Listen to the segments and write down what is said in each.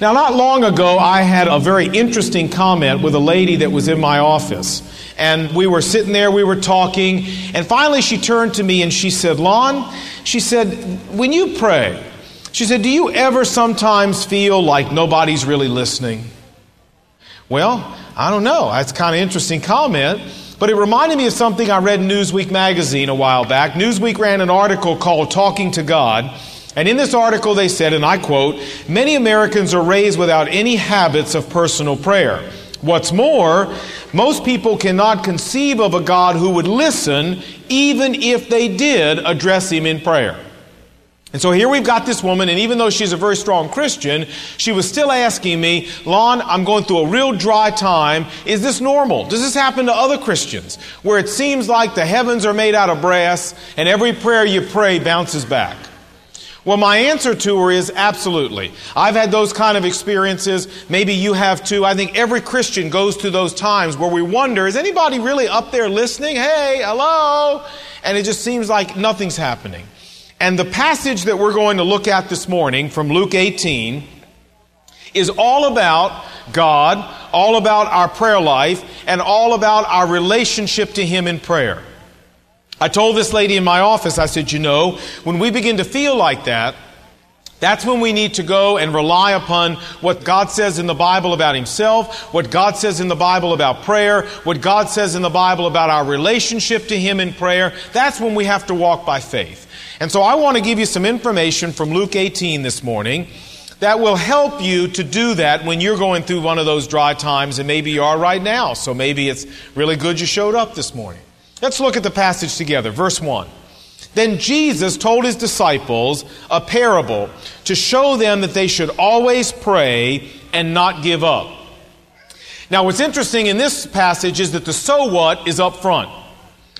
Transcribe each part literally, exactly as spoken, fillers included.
Now, not long ago, I had a very interesting comment with a lady that was in my office. And we were sitting there, we were talking, and finally she turned to me and she said, "Lon," she said, "when you pray," she said, "do you ever sometimes feel like nobody's really listening?" Well, I don't know. That's kind of an interesting comment. But it reminded me of something I read in Newsweek magazine a while back. Newsweek ran an article called Talking to God. And in this article they said, and I quote, "Many Americans are raised without any habits of personal prayer. What's more, most people cannot conceive of a God who would listen even if they did address him in prayer." And so here we've got this woman, and even though she's a very strong Christian, she was still asking me, "Lon, I'm going through a real dry time. Is this normal? Does this happen to other Christians, where it seems like the heavens are made out of brass and every prayer you pray bounces back?" Well, my answer to her is absolutely. I've had those kind of experiences. Maybe you have too. I think every Christian goes through those times where we wonder, is anybody really up there listening? Hey, hello? And it just seems like nothing's happening. And the passage that we're going to look at this morning from Luke eighteen is all about God, all about our prayer life, and all about our relationship to Him in prayer. I told this lady in my office, I said, you know, when we begin to feel like that, that's when we need to go and rely upon what God says in the Bible about Himself, what God says in the Bible about prayer, what God says in the Bible about our relationship to Him in prayer. That's when we have to walk by faith. And so I want to give you some information from Luke eighteen this morning that will help you to do that when you're going through one of those dry times, and maybe you are right now. So maybe it's really good you showed up this morning. Let's look at the passage together. Verse one. "Then Jesus told his disciples a parable to show them that they should always pray and not give up." Now, what's interesting in this passage is that the so what is up front.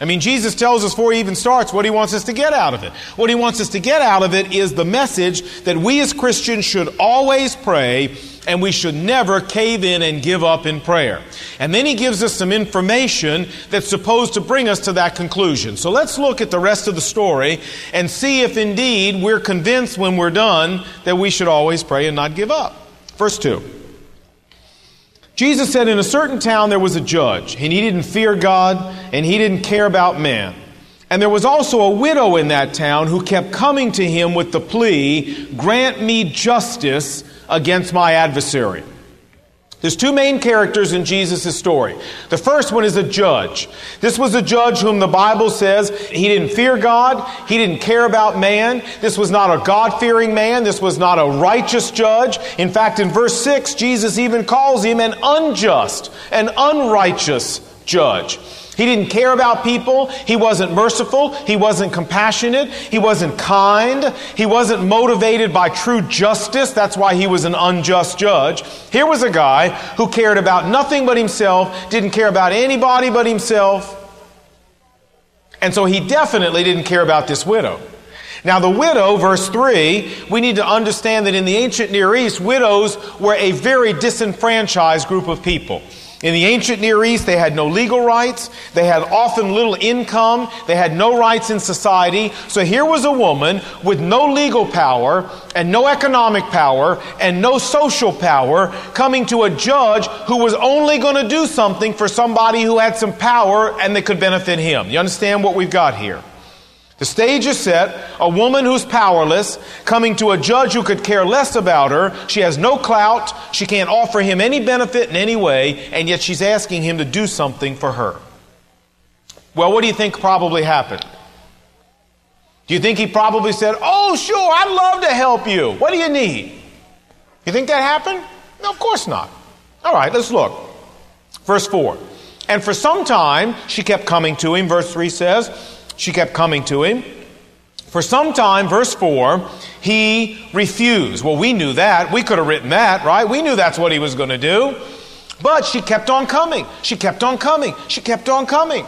I mean, Jesus tells us before he even starts what he wants us to get out of it. What he wants us to get out of it is the message that we as Christians should always pray, and we should never cave in and give up in prayer. And then he gives us some information that's supposed to bring us to that conclusion. So let's look at the rest of the story and see if indeed we're convinced when we're done that we should always pray and not give up. Verse two. "Jesus said, in a certain town there was a judge, and he didn't fear God, and he didn't care about man. And there was also a widow in that town who kept coming to him with the plea, 'Grant me justice against my adversary.'" There's two main characters in Jesus' story. The first one is a judge. This was a judge whom the Bible says he didn't fear God. He didn't care about man. This was not a God-fearing man. This was not a righteous judge. In fact, in verse six, Jesus even calls him an unjust, an unrighteous judge. He didn't care about people. He wasn't merciful. He wasn't compassionate. He wasn't kind. He wasn't motivated by true justice. That's why he was an unjust judge. Here was a guy who cared about nothing but himself, didn't care about anybody but himself. And so he definitely didn't care about this widow. Now the widow, verse three, we need to understand that in the ancient Near East, widows were a very disenfranchised group of people. In the ancient Near East, they had no legal rights. They had often little income. They had no rights in society. So here was a woman with no legal power and no economic power and no social power coming to a judge who was only going to do something for somebody who had some power and that could benefit him. You understand what we've got here? The stage is set, a woman who's powerless, coming to a judge who could care less about her. She has no clout, she can't offer him any benefit in any way, and yet she's asking him to do something for her. Well, what do you think probably happened? Do you think he probably said, "Oh, sure, I'd love to help you. What do you need?" You think that happened? No, of course not. All right, let's look. Verse four. "And for some time, she kept coming to him," verse three says, She kept coming to him. For some time, verse four, he refused. Well, we knew that. We could have written that, right? We knew that's what he was going to do. But she kept on coming. She kept on coming. She kept on coming.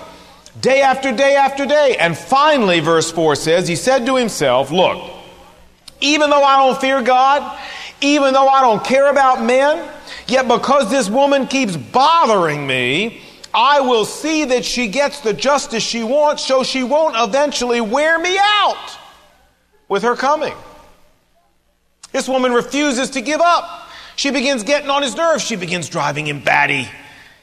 Day after day after day. And finally, verse four says, he said to himself, "Look, even though I don't fear God, even though I don't care about men, yet because this woman keeps bothering me, I will see that she gets the justice she wants, so she won't eventually wear me out with her coming." This woman refuses to give up. She begins getting on his nerves. She begins driving him batty.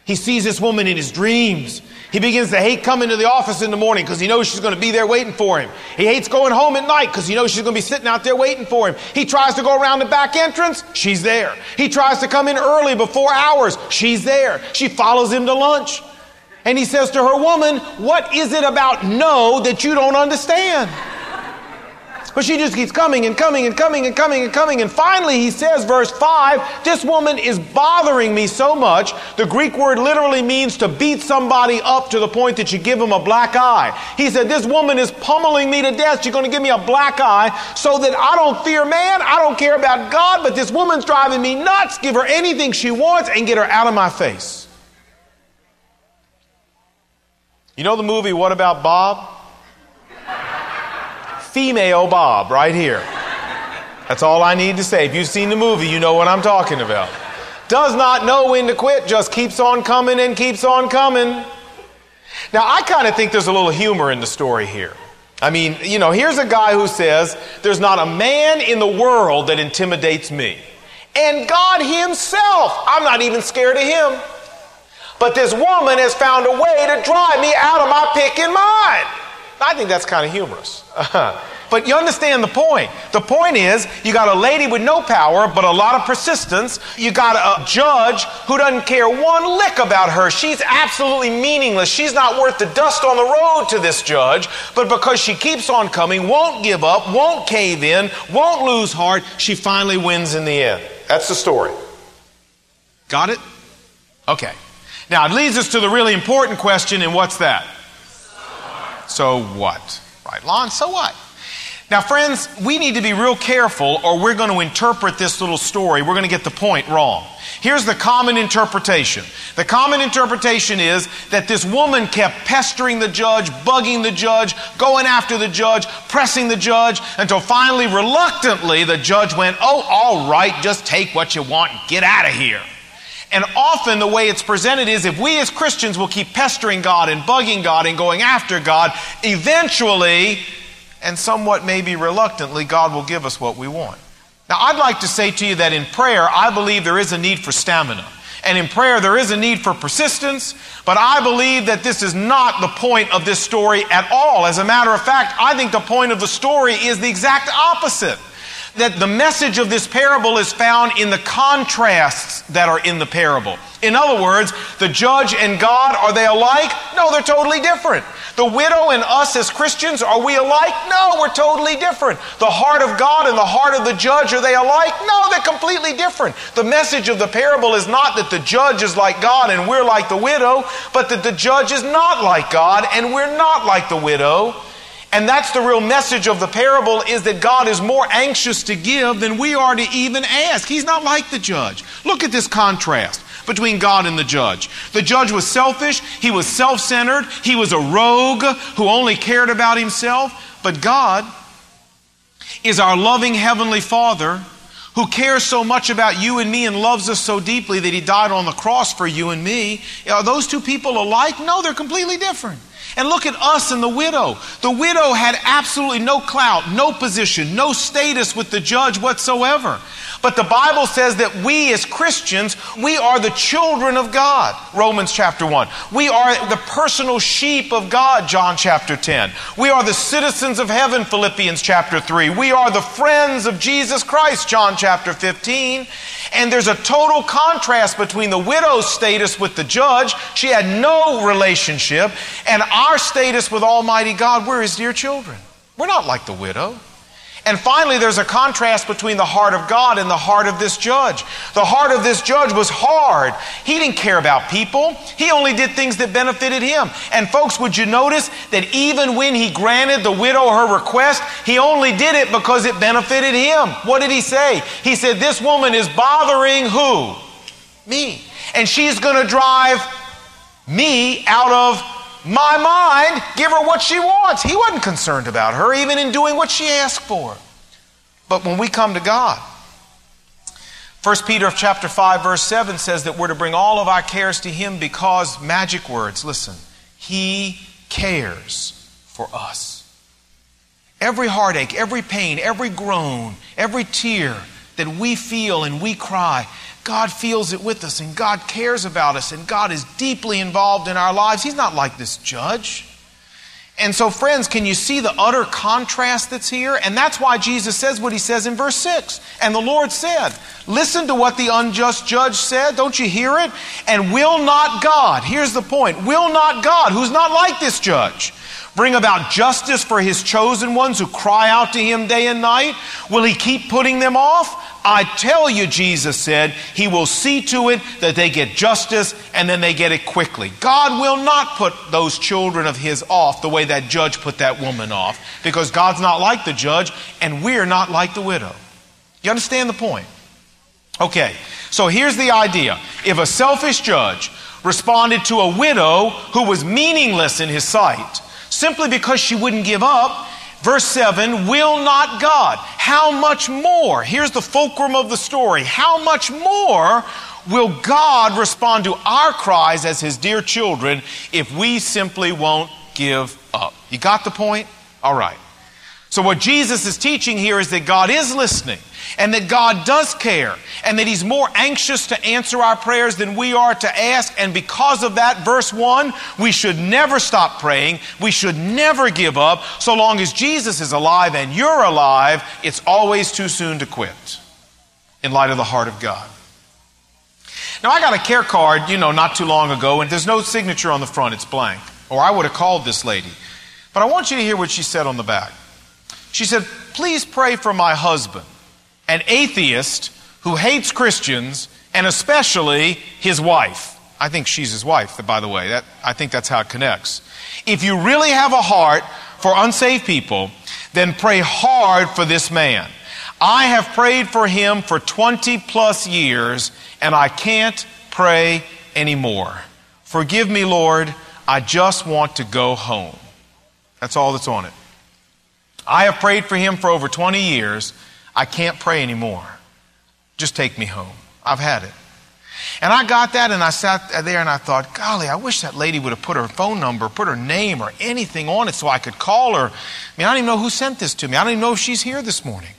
He sees this woman in his dreams. He begins to hate coming to the office in the morning because he knows she's going to be there waiting for him. He hates going home at night because he knows she's going to be sitting out there waiting for him. He tries to go around the back entrance. She's there. He tries to come in early before hours. She's there. She follows him to lunch. And he says to her, "Woman, what is it about no that you don't understand?" But she just keeps coming and coming and coming and coming and coming. And finally, he says, verse five, "This woman is bothering me so much." The Greek word literally means to beat somebody up to the point that you give them a black eye. He said, "This woman is pummeling me to death. She's going to give me a black eye so that I don't fear man. I don't care about God, but this woman's driving me nuts. Give her anything she wants and get her out of my face." You know the movie What About Bob? Female Bob right here. That's all I need to say. If you've seen the movie, you know what I'm talking about. Does not know when to quit, just keeps on coming and keeps on coming. Now, I kind of think there's a little humor in the story here. I mean, you know, here's a guy who says, "There's not a man in the world that intimidates me. And God himself, I'm not even scared of him. But this woman has found a way to drive me out of my picking mind." I think that's kind of humorous. Uh-huh. But you understand the point. The point is, you got a lady with no power, but a lot of persistence. You got a judge who doesn't care one lick about her. She's absolutely meaningless. She's not worth the dust on the road to this judge. But because she keeps on coming, won't give up, won't cave in, won't lose heart, she finally wins in the end. That's the story. Got it? Okay. Now, it leads us to the really important question, and what's that? So what? Right, Lon, so what? Now, friends, we need to be real careful or we're going to interpret this little story. We're going to get the point wrong. Here's the common interpretation. The common interpretation is that this woman kept pestering the judge, bugging the judge, going after the judge, pressing the judge, until finally, reluctantly, the judge went, "Oh, all right, just take what you want and get out of here." And often the way it's presented is, if we as Christians will keep pestering God and bugging God and going after God, eventually, and somewhat maybe reluctantly, God will give us what we want. Now, I'd like to say to you that in prayer, I believe there is a need for stamina. And in prayer, there is a need for persistence. But I believe that this is not the point of this story at all. As a matter of fact, I think the point of the story is the exact opposite. That the message of this parable is found in the contrasts that are in the parable. In other words, the judge and God, are they alike? No, they're totally different. The widow and us as Christians, are we alike? No, we're totally different. The heart of God and the heart of the judge, are they alike? No, they're completely different. The message of the parable is not that the judge is like God and we're like the widow, but that the judge is not like God and we're not like the widow. And that's the real message of the parable, is that God is more anxious to give than we are to even ask. He's not like the judge. Look at this contrast between God and the judge. The judge was selfish. He was self-centered. He was a rogue who only cared about himself. But God is our loving Heavenly Father who cares so much about you and me and loves us so deeply that he died on the cross for you and me. Are those two people alike? No, they're completely different. And look at us and the widow. The widow had absolutely no clout, no position, no status with the judge whatsoever. But the Bible says that we as Christians, we are the children of God. Romans chapter one. We are the personal sheep of God, John chapter ten. We are the citizens of heaven, Philippians chapter three. We are the friends of Jesus Christ, John chapter fifteen. And there's a total contrast between the widow's status with the judge. She had no relationship. And I Our status with Almighty God, we're his dear children. We're not like the widow. And finally, there's a contrast between the heart of God and the heart of this judge. The heart of this judge was hard. He didn't care about people. He only did things that benefited him. And folks, would you notice that even when he granted the widow her request, he only did it because it benefited him. What did he say? He said, "This woman is bothering who? Me. And she's going to drive me out of my mind, give her what she wants." He wasn't concerned about her, even in doing what she asked for. But when we come to God, First Peter chapter five, verse seven says that we're to bring all of our cares to him because, magic words, listen, he cares for us. Every heartache, every pain, every groan, every tear, that we feel and we cry, God feels it with us, and God cares about us, and God is deeply involved in our lives. He's not like this judge. And so, friends, can you see the utter contrast that's here? And that's why Jesus says what he says in verse six. And the Lord said, listen to what the unjust judge said. Don't you hear it? And will not God, here's the point, will not God, who's not like this judge, bring about justice for his chosen ones who cry out to him day and night? Will he keep putting them off? I tell you, Jesus said, he will see to it that they get justice, and then they get it quickly. God will not put those children of his off the way that judge put that woman off, because God's not like the judge, and we're not like the widow. You understand the point? Okay, so here's the idea. If a selfish judge responded to a widow who was meaningless in his sight, simply because she wouldn't give up, verse seven, will not God, how much more, here's the fulcrum of the story, how much more will God respond to our cries as his dear children if we simply won't give up? You got the point? All right. So what Jesus is teaching here is that God is listening, and that God does care, and that he's more anxious to answer our prayers than we are to ask. And because of that, verse one, we should never stop praying. We should never give up. So long as Jesus is alive and you're alive, it's always too soon to quit in light of the heart of God. Now, I got a care card, you know, not too long ago, and there's no signature on the front. It's blank, or I would have called this lady. But I want you to hear what she said on the back. She said, please pray for my husband, an atheist who hates Christians, and especially his wife. I think she's his wife, by the way. That, I think that's how it connects. If you really have a heart for unsaved people, then pray hard for this man. I have prayed for him for twenty plus years, and I can't pray anymore. Forgive me, Lord. I just want to go home. That's all that's on it. I have prayed for him for over twenty years. I can't pray anymore. Just take me home. I've had it. And I got that, and I sat there and I thought, golly, I wish that lady would have put her phone number, put her name or anything on it so I could call her. I mean, I don't even know who sent this to me. I don't even know if she's here this morning.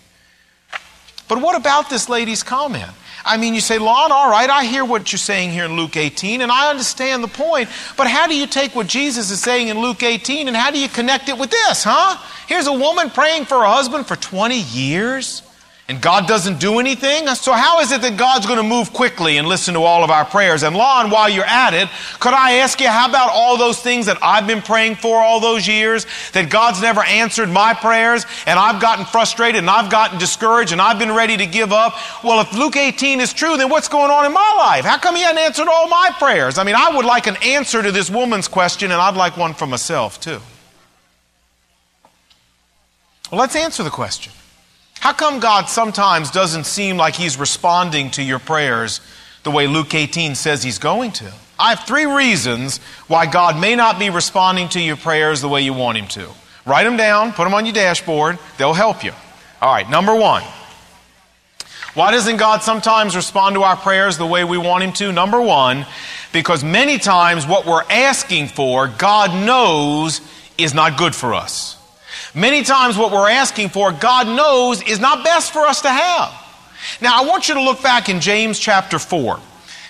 But what about this lady's comment? I mean, you say, Lon, all right, I hear what you're saying here in Luke eighteen, and I understand the point, but how do you take what Jesus is saying in Luke eighteen, and how do you connect it with this, huh? Here's a woman praying for her husband for twenty years, and God doesn't do anything? So how is it that God's going to move quickly and listen to all of our prayers? And Lon, while you're at it, could I ask you, how about all those things that I've been praying for all those years, that God's never answered my prayers, and I've gotten frustrated, and I've gotten discouraged, and I've been ready to give up? Well, if Luke eighteen is true, then what's going on in my life? How come he hasn't answered all my prayers? I mean, I would like an answer to this woman's question, and I'd like one for myself, too. Well, let's answer the question. How come God sometimes doesn't seem like he's responding to your prayers the way Luke eighteen says he's going to? I have three reasons why God may not be responding to your prayers the way you want him to. Write them down, put them on your dashboard, they'll help you. All right, number one. Why doesn't God sometimes respond to our prayers the way we want him to? Number one, because many times what we're asking for, God knows is not good for us. Many times what we're asking for, God knows, is not best for us to have. Now, I want you to look back in James chapter four.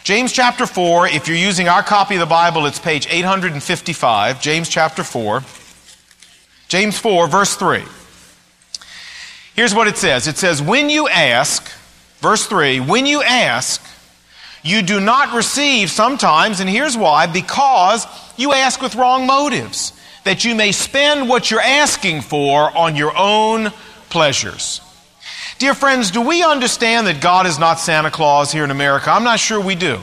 James chapter four, if you're using our copy of the Bible, it's page eight fifty-five, James chapter four. James four, verse three. Here's what it says. It says, when you ask, verse three, when you ask, you do not receive sometimes, and here's why, because you ask with wrong motives, that you may spend what you're asking for on your own pleasures. Dear friends, do we understand that God is not Santa Claus here in America? I'm not sure we do.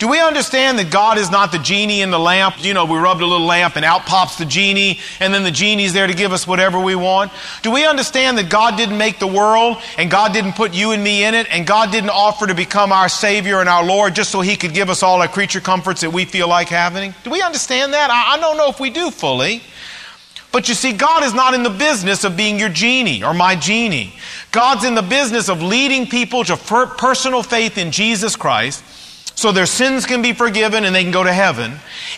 Do we understand that God is not the genie in the lamp? You know, we rubbed a little lamp and out pops the genie, and then the genie's there to give us whatever we want. Do we understand that God didn't make the world, and God didn't put you and me in it, and God didn't offer to become our Savior and our Lord just so he could give us all our creature comforts that we feel like having? Do we understand that? I, I don't know if we do fully. But you see, God is not in the business of being your genie or my genie. God's in the business of leading people to per- personal faith in Jesus Christ, so their sins can be forgiven and they can go to heaven.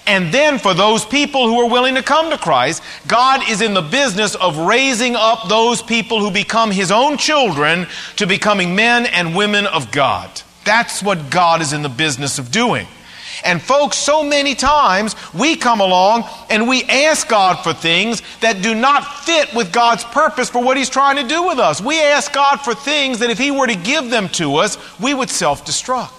And then for those people who are willing to come to Christ, God is in the business of raising up those people who become His own children to becoming men and women of God. That's what God is in the business of doing. And folks, so many times we come along and we ask God for things that do not fit with God's purpose for what He's trying to do with us. We ask God for things that if He were to give them to us, we would self-destruct.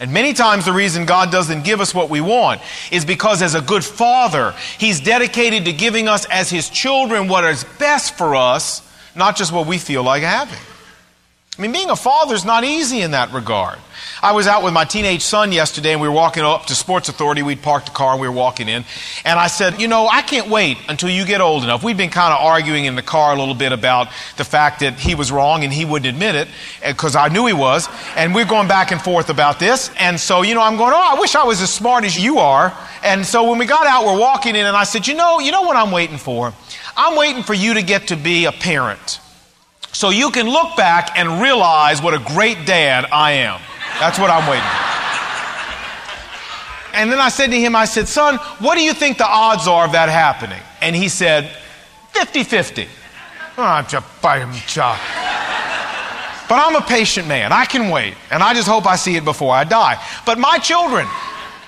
And many times the reason God doesn't give us what we want is because as a good father, He's dedicated to giving us as His children what is best for us, not just what we feel like having. I mean, being a father is not easy in that regard. I was out with my teenage son yesterday, and we were walking up to Sports Authority. We'd parked the car, and we were walking in. And I said, you know, I can't wait until you get old enough. We'd been kind of arguing in the car a little bit about the fact that he was wrong, and he wouldn't admit it, because I knew he was. And we're going back and forth about this. And so, you know, I'm going, oh, I wish I was as smart as you are. And so when we got out, we're walking in, and I said, you know, you know what I'm waiting for? I'm waiting for you to get to be a parent, so you can look back and realize what a great dad I am. That's what I'm waiting for. And then I said to him, I said, son, what do you think the odds are of that happening? And he said, fifty-fifty. Oh, I'm just biting chop. But I'm a patient man. I can wait. And I just hope I see it before I die. But my children,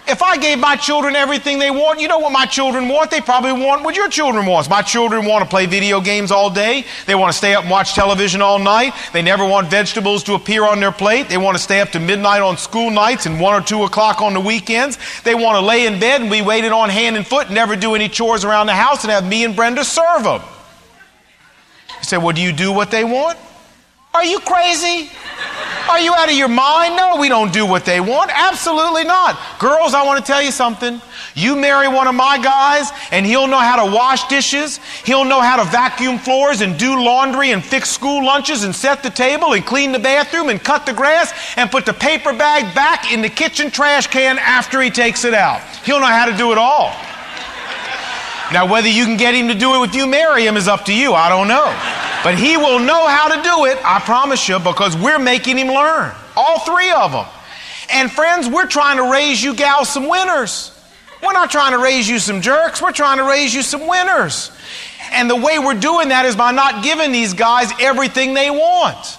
if I gave my children everything they want, you know what my children want? They probably want what your children want. My children want to play video games all day. They want to stay up and watch television all night. They never want vegetables to appear on their plate. They want to stay up to midnight on school nights and one or two o'clock on the weekends. They want to lay in bed and be waited on hand and foot and never do any chores around the house and have me and Brenda serve them. You say, well, do you do what they want? Are you crazy? Are you out of your mind? No, we don't do what they want. Absolutely not. Girls, I want to tell you something. You marry one of my guys, and he'll know how to wash dishes. He'll know how to vacuum floors and do laundry and fix school lunches and set the table and clean the bathroom and cut the grass and put the paper bag back in the kitchen trash can after he takes it out. He'll know how to do it all. Now, whether you can get him to do it if you marry him is up to you. I don't know. But he will know how to do it, I promise you, because we're making him learn. All three of them. And friends, we're trying to raise you gals some winners. We're not trying to raise you some jerks. We're trying to raise you some winners. And the way we're doing that is by not giving these guys everything they want.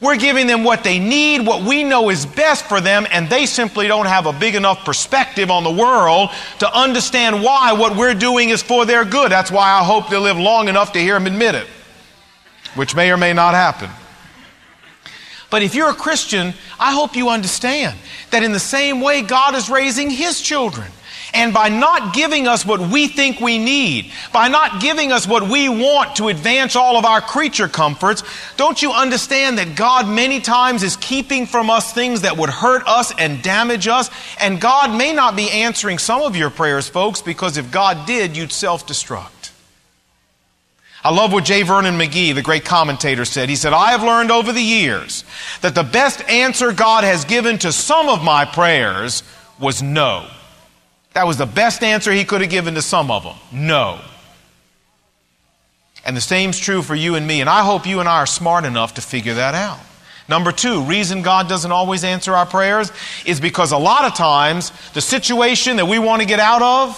We're giving them what they need, what we know is best for them, and they simply don't have a big enough perspective on the world to understand why what we're doing is for their good. That's why I hope they live long enough to hear him admit it, which may or may not happen. But if you're a Christian, I hope you understand that in the same way God is raising His children. And by not giving us what we think we need, by not giving us what we want to advance all of our creature comforts, don't you understand that God many times is keeping from us things that would hurt us and damage us? And God may not be answering some of your prayers, folks, because if God did, you'd self-destruct. I love what J. Vernon McGee, the great commentator, said. He said, I have learned over the years that the best answer God has given to some of my prayers was no. That was the best answer He could have given to some of them. No. And the same's true for you and me, and I hope you and I are smart enough to figure that out. Number two, reason God doesn't always answer our prayers is because a lot of times the situation that we want to get out of,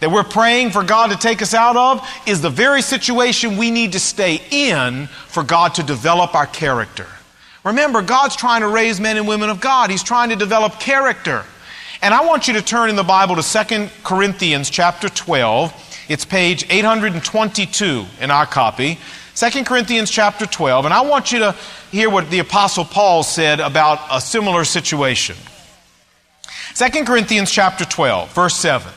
that we're praying for God to take us out of, is the very situation we need to stay in for God to develop our character. Remember, God's trying to raise men and women of God. He's trying to develop character. And I want you to turn in the Bible to Second Corinthians chapter twelve. It's page eight hundred twenty-two in our copy. Second Corinthians chapter twelve. And I want you to hear what the Apostle Paul said about a similar situation. Second Corinthians chapter twelve, verse seven.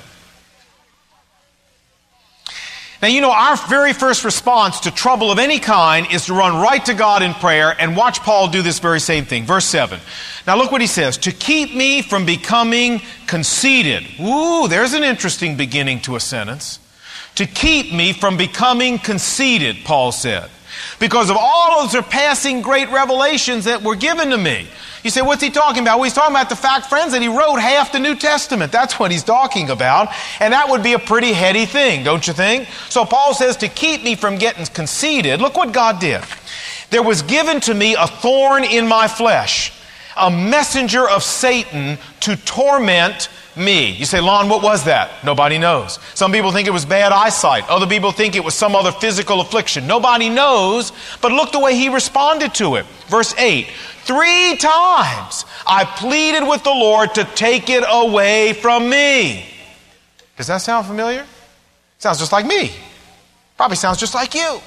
Now, you know, our very first response to trouble of any kind is to run right to God in prayer, and watch Paul do this very same thing. Verse seven. Now, look what he says. To keep me from becoming conceited. Ooh, there's an interesting beginning to a sentence. To keep me from becoming conceited, Paul said, because of all those surpassing great revelations that were given to me. You say, what's he talking about? Well, he's talking about the fact, friends, that he wrote half the New Testament. That's what he's talking about. And that would be a pretty heady thing, don't you think? So Paul says, to keep me from getting conceited, look what God did. There was given to me a thorn in my flesh, a messenger of Satan to torment me. You say, Lon, what was that? Nobody knows. Some people think it was bad eyesight. Other people think it was some other physical affliction. Nobody knows, but look the way he responded to it. Verse eight, three times I pleaded with the Lord to take it away from me. Does that sound familiar? Sounds just like me. Probably sounds just like you.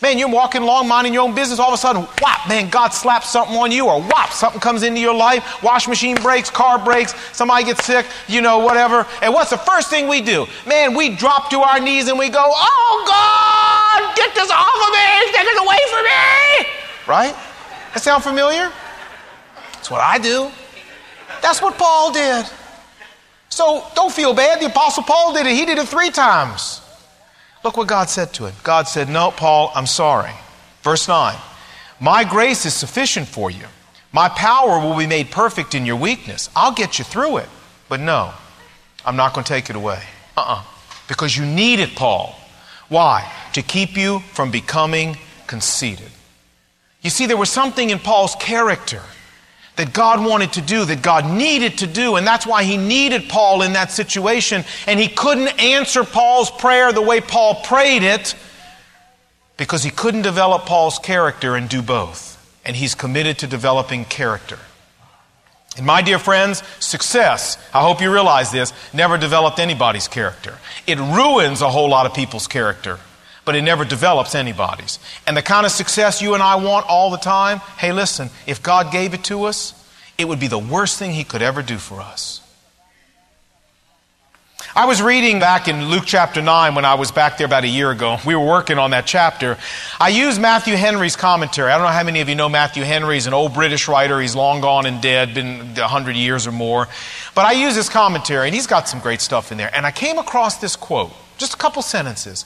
Man, you're walking along, minding your own business. All of a sudden, whop, man, God slaps something on you, or whop, something comes into your life. Wash machine breaks, car breaks, somebody gets sick, you know, whatever. And what's the first thing we do? Man, we drop to our knees and we go, oh, God, get this off of me, take it away from me. Right? That sound familiar? That's what I do. That's what Paul did. So don't feel bad. The Apostle Paul did it. He did it three times. Look what God said to him. God said, no, Paul, I'm sorry. Verse nine, my grace is sufficient for you. My power will be made perfect in your weakness. I'll get you through it. But no, I'm not going to take it away. Uh-uh. Because you need it, Paul. Why? To keep you from becoming conceited. You see, there was something in Paul's character that God wanted to do, that God needed to do, and that's why he needed Paul in that situation. And he couldn't answer Paul's prayer the way Paul prayed it because he couldn't develop Paul's character and do both. And he's committed to developing character. And my dear friends, success, I hope you realize this, never developed anybody's character. It ruins a whole lot of people's character, but it never develops anybody's. And the kind of success you and I want all the time, hey, listen, if God gave it to us, it would be the worst thing he could ever do for us. I was reading back in Luke chapter nine when I was back there about a year ago. We were working on that chapter. I used Matthew Henry's commentary. I don't know how many of you know Matthew Henry. He's an old British writer. He's long gone and dead, been a hundred years or more. But I used his commentary, and he's got some great stuff in there. And I came across this quote. Just a couple sentences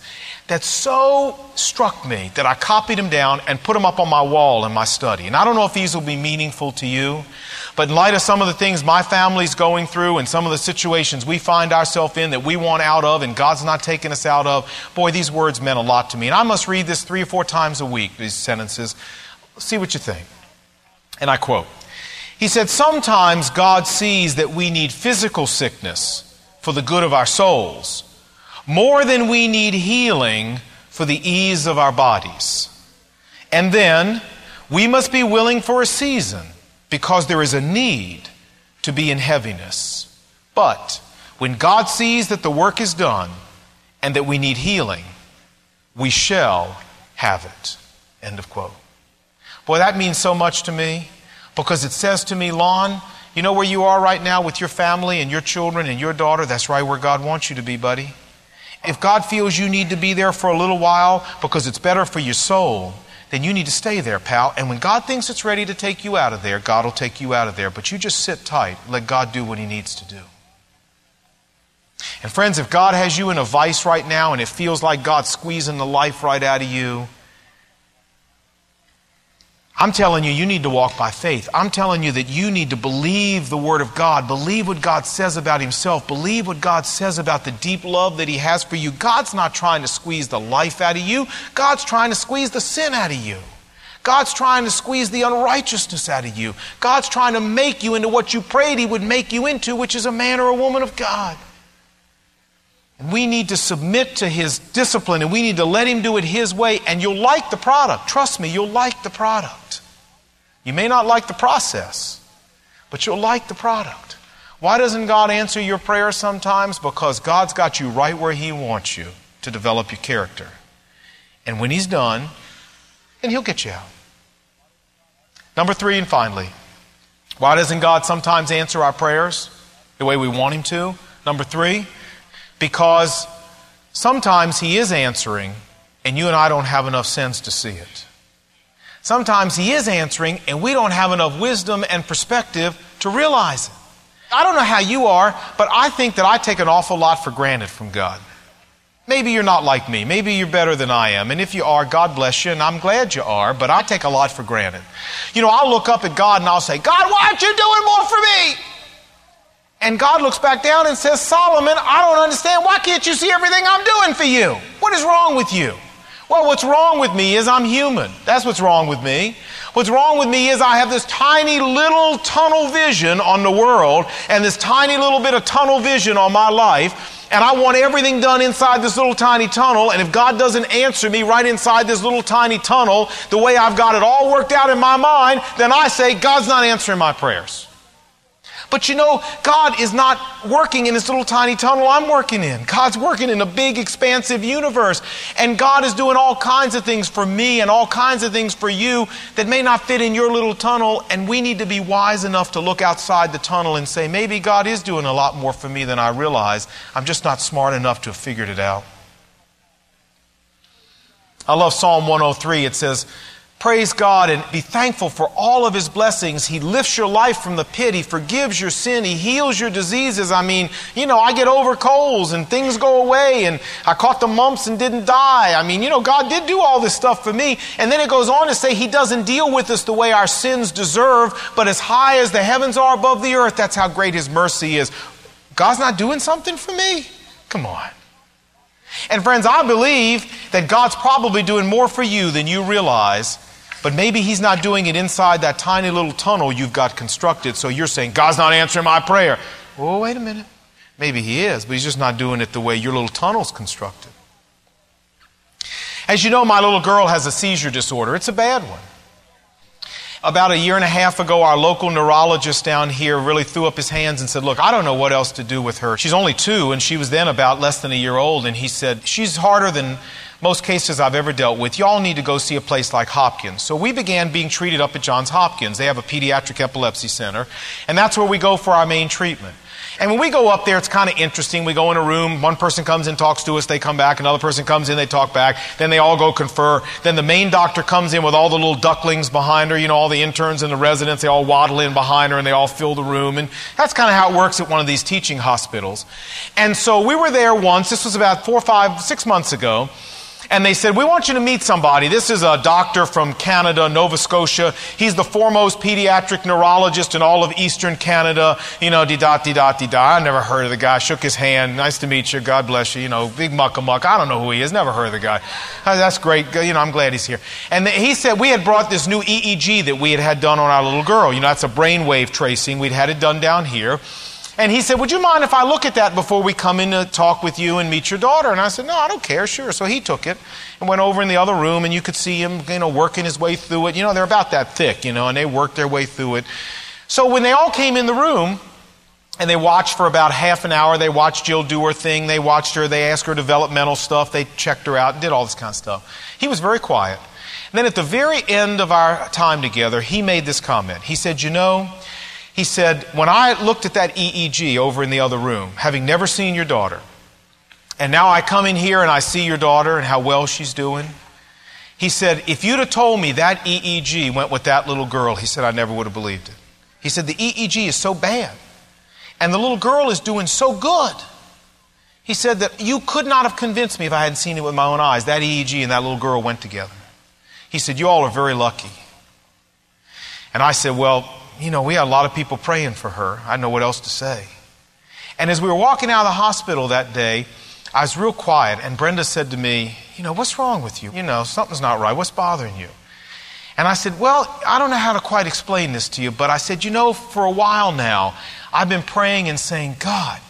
that so struck me that I copied them down and put them up on my wall in my study. And I don't know if these will be meaningful to you, but in light of some of the things my family's going through and some of the situations we find ourselves in that we want out of and God's not taking us out of, boy, these words meant a lot to me. And I must read this three or four times a week, these sentences. See what you think. And I quote, he said, sometimes God sees that we need physical sickness for the good of our souls, more than we need healing for the ease of our bodies. And then we must be willing for a season because there is a need to be in heaviness. But when God sees that the work is done and that we need healing, we shall have it. End of quote. Boy, that means so much to me because it says to me, Lon, you know where you are right now with your family and your children and your daughter? That's right where God wants you to be, buddy. If God feels you need to be there for a little while because it's better for your soul, then you need to stay there, pal. And when God thinks it's ready to take you out of there, God will take you out of there. But you just sit tight. Let God do what he needs to do. And friends, if God has you in a vice right now and it feels like God's squeezing the life right out of you, I'm telling you, you need to walk by faith. I'm telling you that you need to believe the Word of God. Believe what God says about himself. Believe what God says about the deep love that he has for you. God's not trying to squeeze the life out of you. God's trying to squeeze the sin out of you. God's trying to squeeze the unrighteousness out of you. God's trying to make you into what you prayed he would make you into, which is a man or a woman of God. And we need to submit to his discipline, and we need to let him do it his way, and you'll like the product. Trust me, you'll like the product. You may not like the process, but you'll like the product. Why doesn't God answer your prayer sometimes? Because God's got you right where he wants you to develop your character. And when he's done, then he'll get you out. Number three, and finally, why doesn't God sometimes answer our prayers the way we want him to? Number three, because sometimes he is answering, and you and I don't have enough sense to see it. Sometimes he is answering and we don't have enough wisdom and perspective to realize it. I don't know how you are, but I think that I take an awful lot for granted from God. Maybe you're not like me. Maybe you're better than I am. And if you are, God bless you, and I'm glad you are, but I take a lot for granted. You know, I'll look up at God and I'll say, God, why aren't you doing more for me? And God looks back down and says, Solomon, I don't understand. Why can't you see everything I'm doing for you? What is wrong with you? Well, what's wrong with me is I'm human. That's what's wrong with me. What's wrong with me is I have this tiny little tunnel vision on the world and this tiny little bit of tunnel vision on my life, and I want everything done inside this little tiny tunnel, and if God doesn't answer me right inside this little tiny tunnel the way I've got it all worked out in my mind, then I say, God's not answering my prayers. But you know, God is not working in this little tiny tunnel I'm working in. God's working in a big, expansive universe. And God is doing all kinds of things for me and all kinds of things for you that may not fit in your little tunnel. And we need to be wise enough to look outside the tunnel and say, maybe God is doing a lot more for me than I realize. I'm just not smart enough to have figured it out. I love Psalm one oh three. It says, praise God and be thankful for all of His blessings. He lifts your life from the pit. He forgives your sin. He heals your diseases. I mean, you know, I get over colds and things go away and I caught the mumps and didn't die. I mean, you know, God did do all this stuff for me. And then it goes on to say He doesn't deal with us the way our sins deserve, but as high as the heavens are above the earth, that's how great His mercy is. God's not doing something for me? Come on. And friends, I believe that God's probably doing more for you than you realize. But maybe He's not doing it inside that tiny little tunnel you've got constructed. So you're saying, God's not answering my prayer. Oh, wait a minute. Maybe He is, but He's just not doing it the way your little tunnel's constructed. As you know, my little girl has a seizure disorder. It's a bad one. About a year and a half ago, our local neurologist down here really threw up his hands and said, look, I don't know what else to do with her. She's only two, and she was then about less than a year old. And he said, she's harder than most cases I've ever dealt with. Y'all need to go see a place like Hopkins. So we began being treated up at Johns Hopkins. They have a pediatric epilepsy center, and that's where we go for our main treatment. And when we go up there, it's kind of interesting. We go in a room, one person comes in, talks to us, they come back, another person comes in, they talk back, then they all go confer. Then the main doctor comes in with all the little ducklings behind her, you know, all the interns and the residents, they all waddle in behind her and they all fill the room. And that's kind of how it works at one of these teaching hospitals. And so we were there once, this was about four, five, six months ago, and they said, we want you to meet somebody. This is a doctor from Canada, Nova Scotia. He's the foremost pediatric neurologist in all of eastern Canada. You know, de-dot-de-dot-de-dot. I never heard of the guy. Shook his hand. Nice to meet you. God bless you. You know, big muck-a-muck. I don't know who he is. Never heard of the guy. That's great. You know, I'm glad he's here. And he said, we had brought this new E E G that we had had done on our little girl. You know, that's a brainwave tracing. We'd had it done down here. And he said, would you mind if I look at that before we come in to talk with you and meet your daughter? And I said, no, I don't care, sure. So he took it and went over in the other room, and you could see him, you know, working his way through it. You know, they're about that thick, you know, and they worked their way through it. So when they all came in the room, and they watched for about half an hour, they watched Jill do her thing, they watched her, they asked her developmental stuff, they checked her out, did all this kind of stuff. He was very quiet. And then at the very end of our time together, he made this comment. He said, you know, He said, when I looked at that E E G over in the other room, having never seen your daughter, and now I come in here and I see your daughter and how well she's doing, he said, if you'd have told me that E E G went with that little girl, he said, I never would have believed it. He said, the E E G is so bad, and the little girl is doing so good. He said that you could not have convinced me if I hadn't seen it with my own eyes. That E E G and that little girl went together. He said, you all are very lucky. And I said, well, you know, we had a lot of people praying for her. I know what else to say. And as we were walking out of the hospital that day, I was real quiet. And Brenda said to me, you know, what's wrong with you? You know, something's not right. What's bothering you? And I said, well, I don't know how to quite explain this to you. But I said, you know, for a while now, I've been praying and saying, God,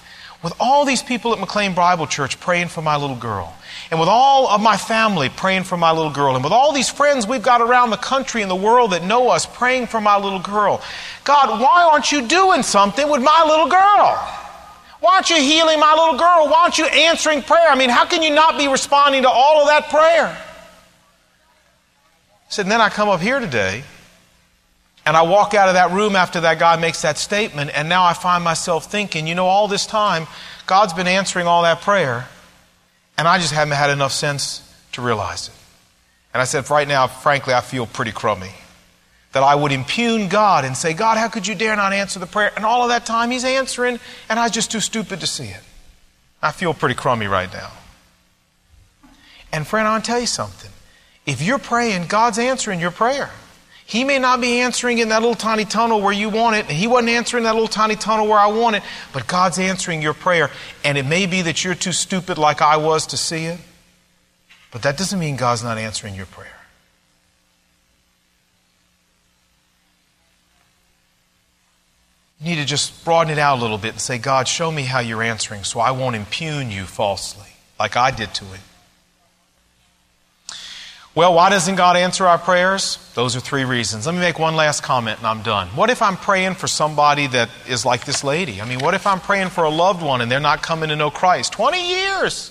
with all these people at McLean Bible Church praying for my little girl, and with all of my family praying for my little girl, and with all these friends we've got around the country and the world that know us praying for my little girl, God, why aren't you doing something with my little girl? Why aren't you healing my little girl? Why aren't you answering prayer? I mean, how can you not be responding to all of that prayer? I said, and then I come up here today, and I walk out of that room after that guy makes that statement, and now I find myself thinking, you know, all this time, God's been answering all that prayer, and I just haven't had enough sense to realize it. And I said, right now, frankly, I feel pretty crummy. That I would impugn God and say, God, how could you dare not answer the prayer? And all of that time, He's answering, and I was just too stupid to see it. I feel pretty crummy right now. And friend, I'll tell you something. If you're praying, God's answering your prayer. He may not be answering in that little tiny tunnel where you want it, and He wasn't answering that little tiny tunnel where I want it, but God's answering your prayer, and it may be that you're too stupid like I was to see it, but that doesn't mean God's not answering your prayer. You need to just broaden it out a little bit and say, God, show me how you're answering so I won't impugn you falsely like I did to him. Well, why doesn't God answer our prayers? Those are three reasons. Let me make one last comment and I'm done. What if I'm praying for somebody that is like this lady? I mean, what if I'm praying for a loved one and they're not coming to know Christ? twenty years!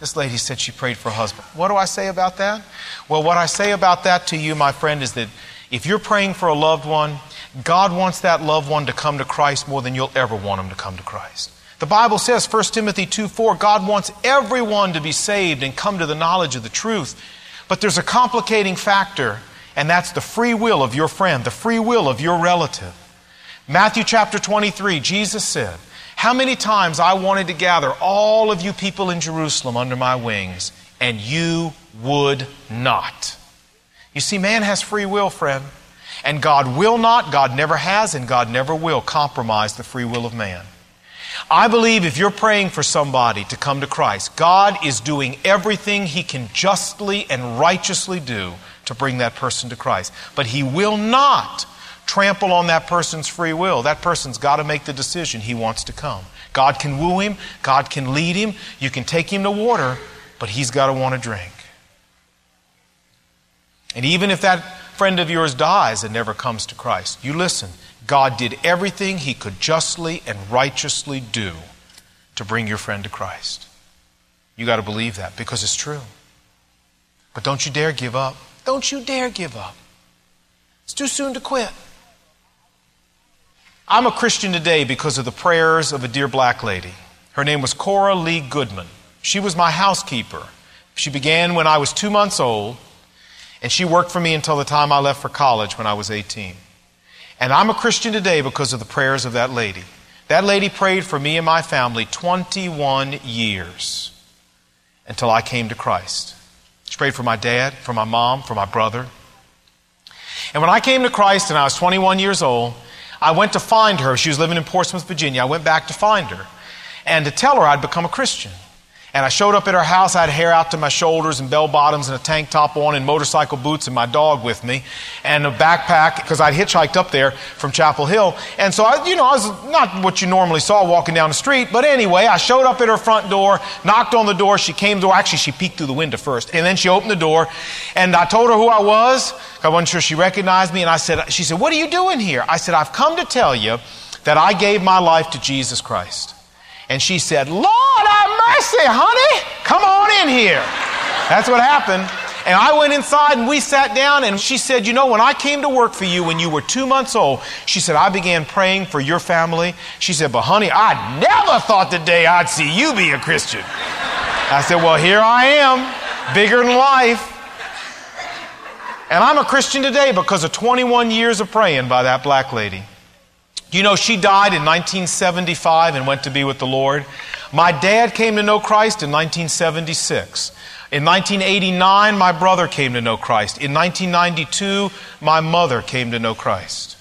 This lady said she prayed for a husband. What do I say about that? Well, what I say about that to you, my friend, is that if you're praying for a loved one, God wants that loved one to come to Christ more than you'll ever want them to come to Christ. The Bible says, First Timothy two four, God wants everyone to be saved and come to the knowledge of the truth. But there's a complicating factor, and that's the free will of your friend, the free will of your relative. Matthew chapter twenty-three, Jesus said, how many times I wanted to gather all of you people in Jerusalem under my wings, and you would not. You see, man has free will, friend. And God will not, God never has, and God never will compromise the free will of man. I believe if you're praying for somebody to come to Christ, God is doing everything He can justly and righteously do to bring that person to Christ. But He will not trample on that person's free will. That person's got to make the decision he wants to come. God can woo him. God can lead him. You can take him to water, but he's got to want to drink. And even if that friend of yours dies and never comes to Christ, you listen. God did everything He could justly and righteously do to bring your friend to Christ. You got to believe that because it's true. But don't you dare give up. Don't you dare give up. It's too soon to quit. I'm a Christian today because of the prayers of a dear black lady. Her name was Cora Lee Goodman. She was my housekeeper. She began when I was two months old, and she worked for me until the time I left for college when I was eighteen. And I'm a Christian today because of the prayers of that lady. That lady prayed for me and my family twenty-one years until I came to Christ. She prayed for my dad, for my mom, for my brother. And when I came to Christ and I was twenty-one years old, I went to find her. She was living in Portsmouth, Virginia. I went back to find her and to tell her I'd become a Christian. And I showed up at her house. I had hair out to my shoulders and bell bottoms and a tank top on and motorcycle boots and my dog with me and a backpack because I'd hitchhiked up there from Chapel Hill. And so, I, you know, I was not what you normally saw walking down the street. But anyway, I showed up at her front door, knocked on the door. She came to, actually, she peeked through the window first. And then she opened the door and I told her who I was. I wasn't sure she recognized me. And I said, she said, what are you doing here? I said, I've come to tell you that I gave my life to Jesus Christ. And she said, Lord, have mercy, honey, come on in here. That's what happened. And I went inside and we sat down and she said, you know, when I came to work for you when you were two months old, she said, I began praying for your family. She said, but honey, I never thought the day I'd see you be a Christian. I said, well, here I am, bigger than life. And I'm a Christian today because of twenty-one years of praying by that black lady. You know, she died in nineteen seventy-five and went to be with the Lord. My dad came to know Christ in nineteen seventy-six. In nineteen eighty-nine, my brother came to know Christ. In nineteen ninety-two, my mother came to know Christ.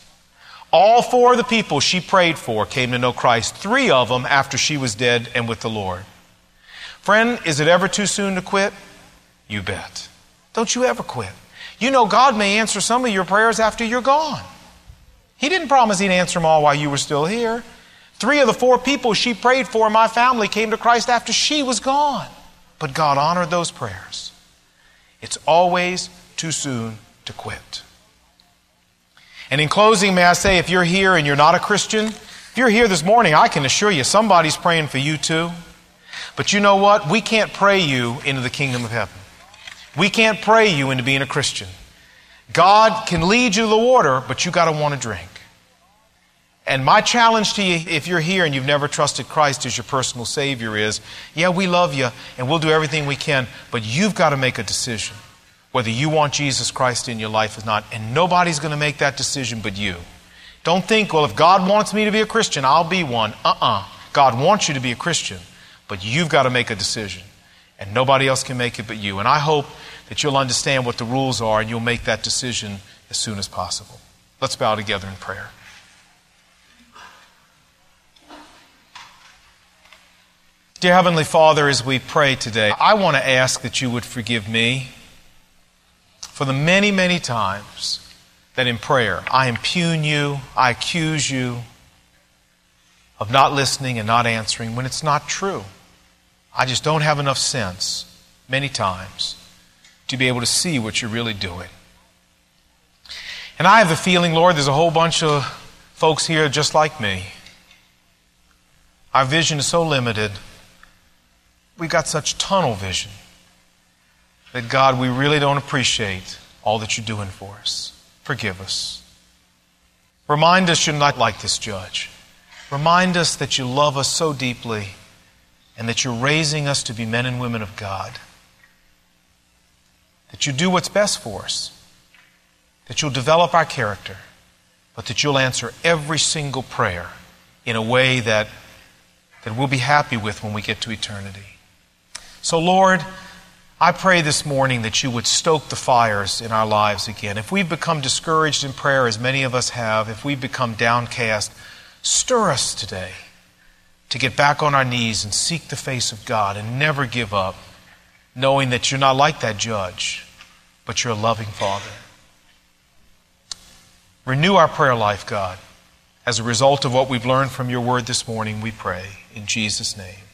All four of the people she prayed for came to know Christ, three of them after she was dead and with the Lord. Friend, is it ever too soon to quit? You bet. Don't you ever quit. You know, God may answer some of your prayers after you're gone. He didn't promise He'd answer them all while you were still here. Three of the four people she prayed for in my family came to Christ after she was gone. But God honored those prayers. It's always too soon to quit. And in closing, may I say, if you're here and you're not a Christian, if you're here this morning, I can assure you somebody's praying for you too. But you know what? We can't pray you into the kingdom of heaven. We can't pray you into being a Christian. God can lead you to the water, but you got to want to drink. And my challenge to you, if you're here and you've never trusted Christ as your personal Savior is, yeah, we love you and we'll do everything we can, but you've got to make a decision whether you want Jesus Christ in your life or not. And nobody's going to make that decision but you. Don't think, well, if God wants me to be a Christian, I'll be one. Uh-uh. God wants you to be a Christian, but you've got to make a decision. And nobody else can make it but you. And I hope that you'll understand what the rules are and you'll make that decision as soon as possible. Let's bow together in prayer. Dear Heavenly Father, as we pray today, I want to ask that you would forgive me for the many, many times that in prayer I impugn you, I accuse you, of not listening and not answering when it's not true. I just don't have enough sense, many times, to be able to see what you're really doing. And I have a feeling, Lord, there's a whole bunch of folks here just like me. Our vision is so limited. We've got such tunnel vision that, God, we really don't appreciate all that you're doing for us. Forgive us. Remind us you're not like this judge. Remind us that you love us so deeply and that you're raising us to be men and women of God. That you do what's best for us. That you'll develop our character, but that you'll answer every single prayer in a way that, that we'll be happy with when we get to eternity. So, Lord, I pray this morning that you would stoke the fires in our lives again. If we've become discouraged in prayer, as many of us have, if we've become downcast, stir us today to get back on our knees and seek the face of God and never give up, knowing that you're not like that judge, but you're a loving Father. Renew our prayer life, God, as a result of what we've learned from your word this morning, we pray in Jesus' name.